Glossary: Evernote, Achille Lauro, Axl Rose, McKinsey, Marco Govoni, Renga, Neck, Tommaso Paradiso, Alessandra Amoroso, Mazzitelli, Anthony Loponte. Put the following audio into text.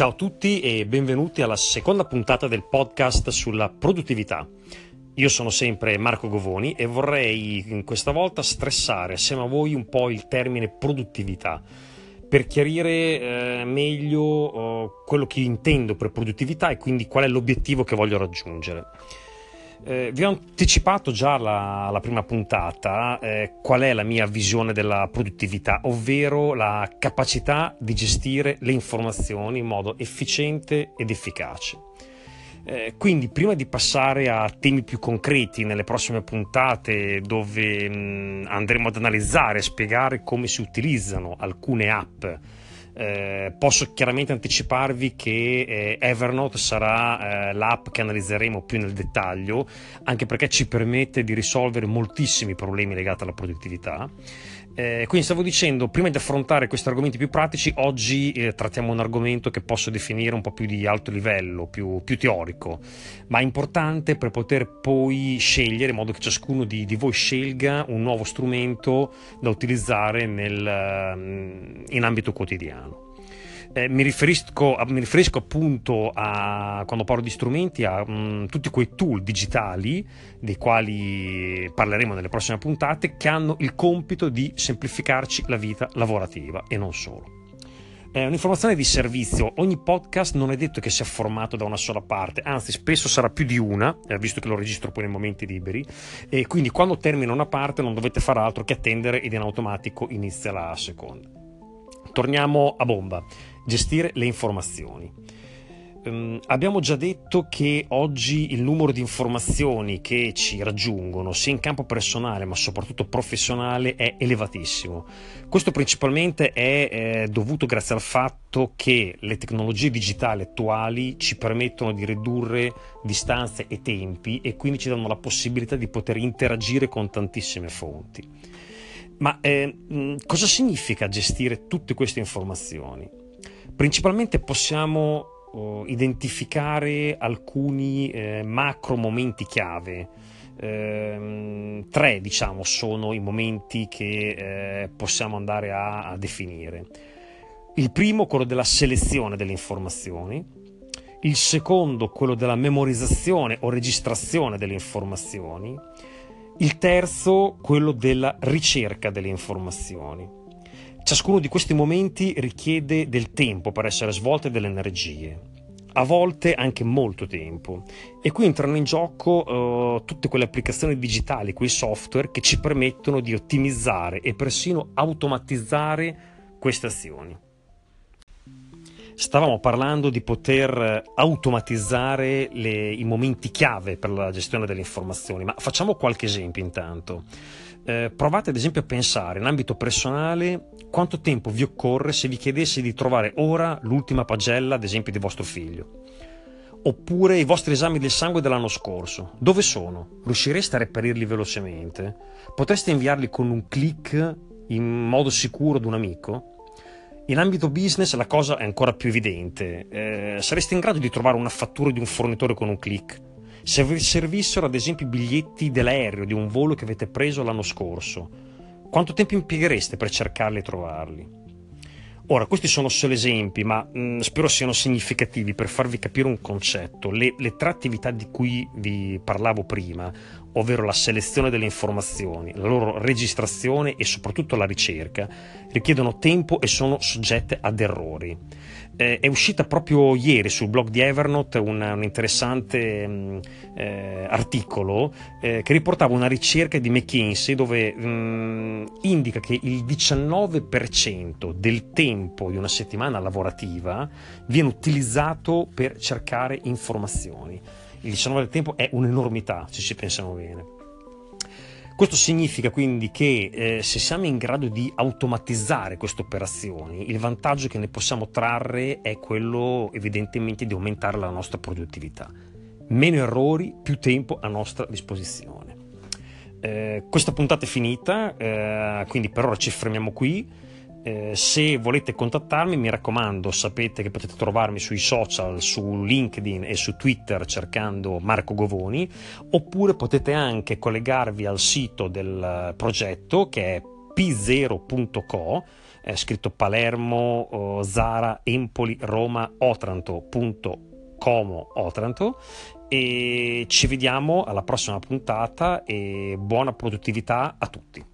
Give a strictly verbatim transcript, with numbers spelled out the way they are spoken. Ciao a tutti e benvenuti alla seconda puntata del podcast sulla produttività. Io sono sempre Marco Govoni e vorrei questa volta stressare assieme a voi un po' il termine produttività per chiarire eh, meglio eh, quello che intendo per produttività e quindi qual è l'obiettivo che voglio raggiungere. Eh, vi ho anticipato già la, la prima puntata eh, qual è la mia visione della produttività, ovvero la capacità di gestire le informazioni in modo efficiente ed efficace. Eh, quindi prima di passare a temi più concreti nelle prossime puntate dove mh, andremo ad analizzare e spiegare come si utilizzano alcune app, Eh, posso chiaramente anticiparvi che eh, Evernote sarà eh, l'app che analizzeremo più nel dettaglio, anche perché ci permette di risolvere moltissimi problemi legati alla produttività. Eh, quindi stavo dicendo, prima di affrontare questi argomenti più pratici, oggi eh, trattiamo un argomento che posso definire un po' più di alto livello, più, più teorico, ma importante per poter poi scegliere, in modo che ciascuno di, di voi scelga un nuovo strumento da utilizzare nel, in ambito quotidiano. Eh, mi, riferisco, mi riferisco appunto a, quando parlo di strumenti, a mh, tutti quei tool digitali dei quali parleremo nelle prossime puntate, che hanno il compito di semplificarci la vita lavorativa e non solo. È un'informazione di servizio, ogni podcast non è detto che sia formato da una sola parte, anzi spesso sarà più di una, visto che lo registro poi nei momenti liberi, e quindi quando termina una parte non dovete fare altro che attendere ed in automatico inizia la seconda. Torniamo a bomba, gestire le informazioni. Um, abbiamo già detto che oggi il numero di informazioni che ci raggiungono sia in campo personale ma soprattutto professionale è elevatissimo. Questo principalmente è eh, dovuto grazie al fatto che le tecnologie digitali attuali ci permettono di ridurre distanze e tempi e quindi ci danno la possibilità di poter interagire con tantissime fonti. Ma eh, cosa significa gestire tutte queste informazioni? Principalmente possiamo oh, identificare alcuni eh, macro momenti chiave. Eh, tre, diciamo, sono i momenti che eh, possiamo andare a, a definire. Il primo, quello della selezione delle informazioni. Il secondo, quello della memorizzazione o registrazione delle informazioni. Il terzo, quello della ricerca delle informazioni. Ciascuno di questi momenti richiede del tempo per essere svolto e delle energie, a volte anche molto tempo. E qui entrano in gioco eh, tutte quelle applicazioni digitali, quei software che ci permettono di ottimizzare e persino automatizzare queste azioni. Stavamo parlando di poter automatizzare le, i momenti chiave per la gestione delle informazioni, ma facciamo qualche esempio intanto. Eh, provate ad esempio a pensare, in ambito personale, quanto tempo vi occorre se vi chiedessi di trovare ora l'ultima pagella, ad esempio, di vostro figlio. Oppure i vostri esami del sangue dell'anno scorso. Dove sono? Riuscireste a reperirli velocemente? Potreste inviarli con un click in modo sicuro ad un amico? In ambito business la cosa è ancora più evidente, eh, sareste in grado di trovare una fattura di un fornitore con un click? Se vi servissero ad esempio i biglietti dell'aereo di un volo che avete preso l'anno scorso, quanto tempo impieghereste per cercarli e trovarli? Ora, questi sono solo esempi, ma mh, spero siano significativi per farvi capire un concetto. Le, le tre attività di cui vi parlavo prima, ovvero la selezione delle informazioni, la loro registrazione e soprattutto la ricerca, richiedono tempo e sono soggette ad errori. Eh, è uscita proprio ieri sul blog di Evernote una, un interessante mh, eh, articolo eh, che riportava una ricerca di McKinsey dove mh, indica che il diciannove per cento del tempo di una settimana lavorativa viene utilizzato per cercare informazioni. Il diciannove per cento del tempo è un'enormità, se ci pensiamo bene. Questo significa quindi che eh, se siamo in grado di automatizzare queste operazioni, il vantaggio che ne possiamo trarre è quello evidentemente di aumentare la nostra produttività. Meno errori, più tempo a nostra disposizione. Eh, questa puntata è finita, eh, quindi per ora ci fermiamo qui. Eh, se volete contattarmi, mi raccomando, sapete che potete trovarmi sui social, su LinkedIn e su Twitter cercando Marco Govoni, oppure potete anche collegarvi al sito del progetto che è p zero punto co, eh, scritto Palermo, oh, Zara, Empoli, Roma, Otranto punto como Otranto, e ci vediamo alla prossima puntata e buona produttività a tutti.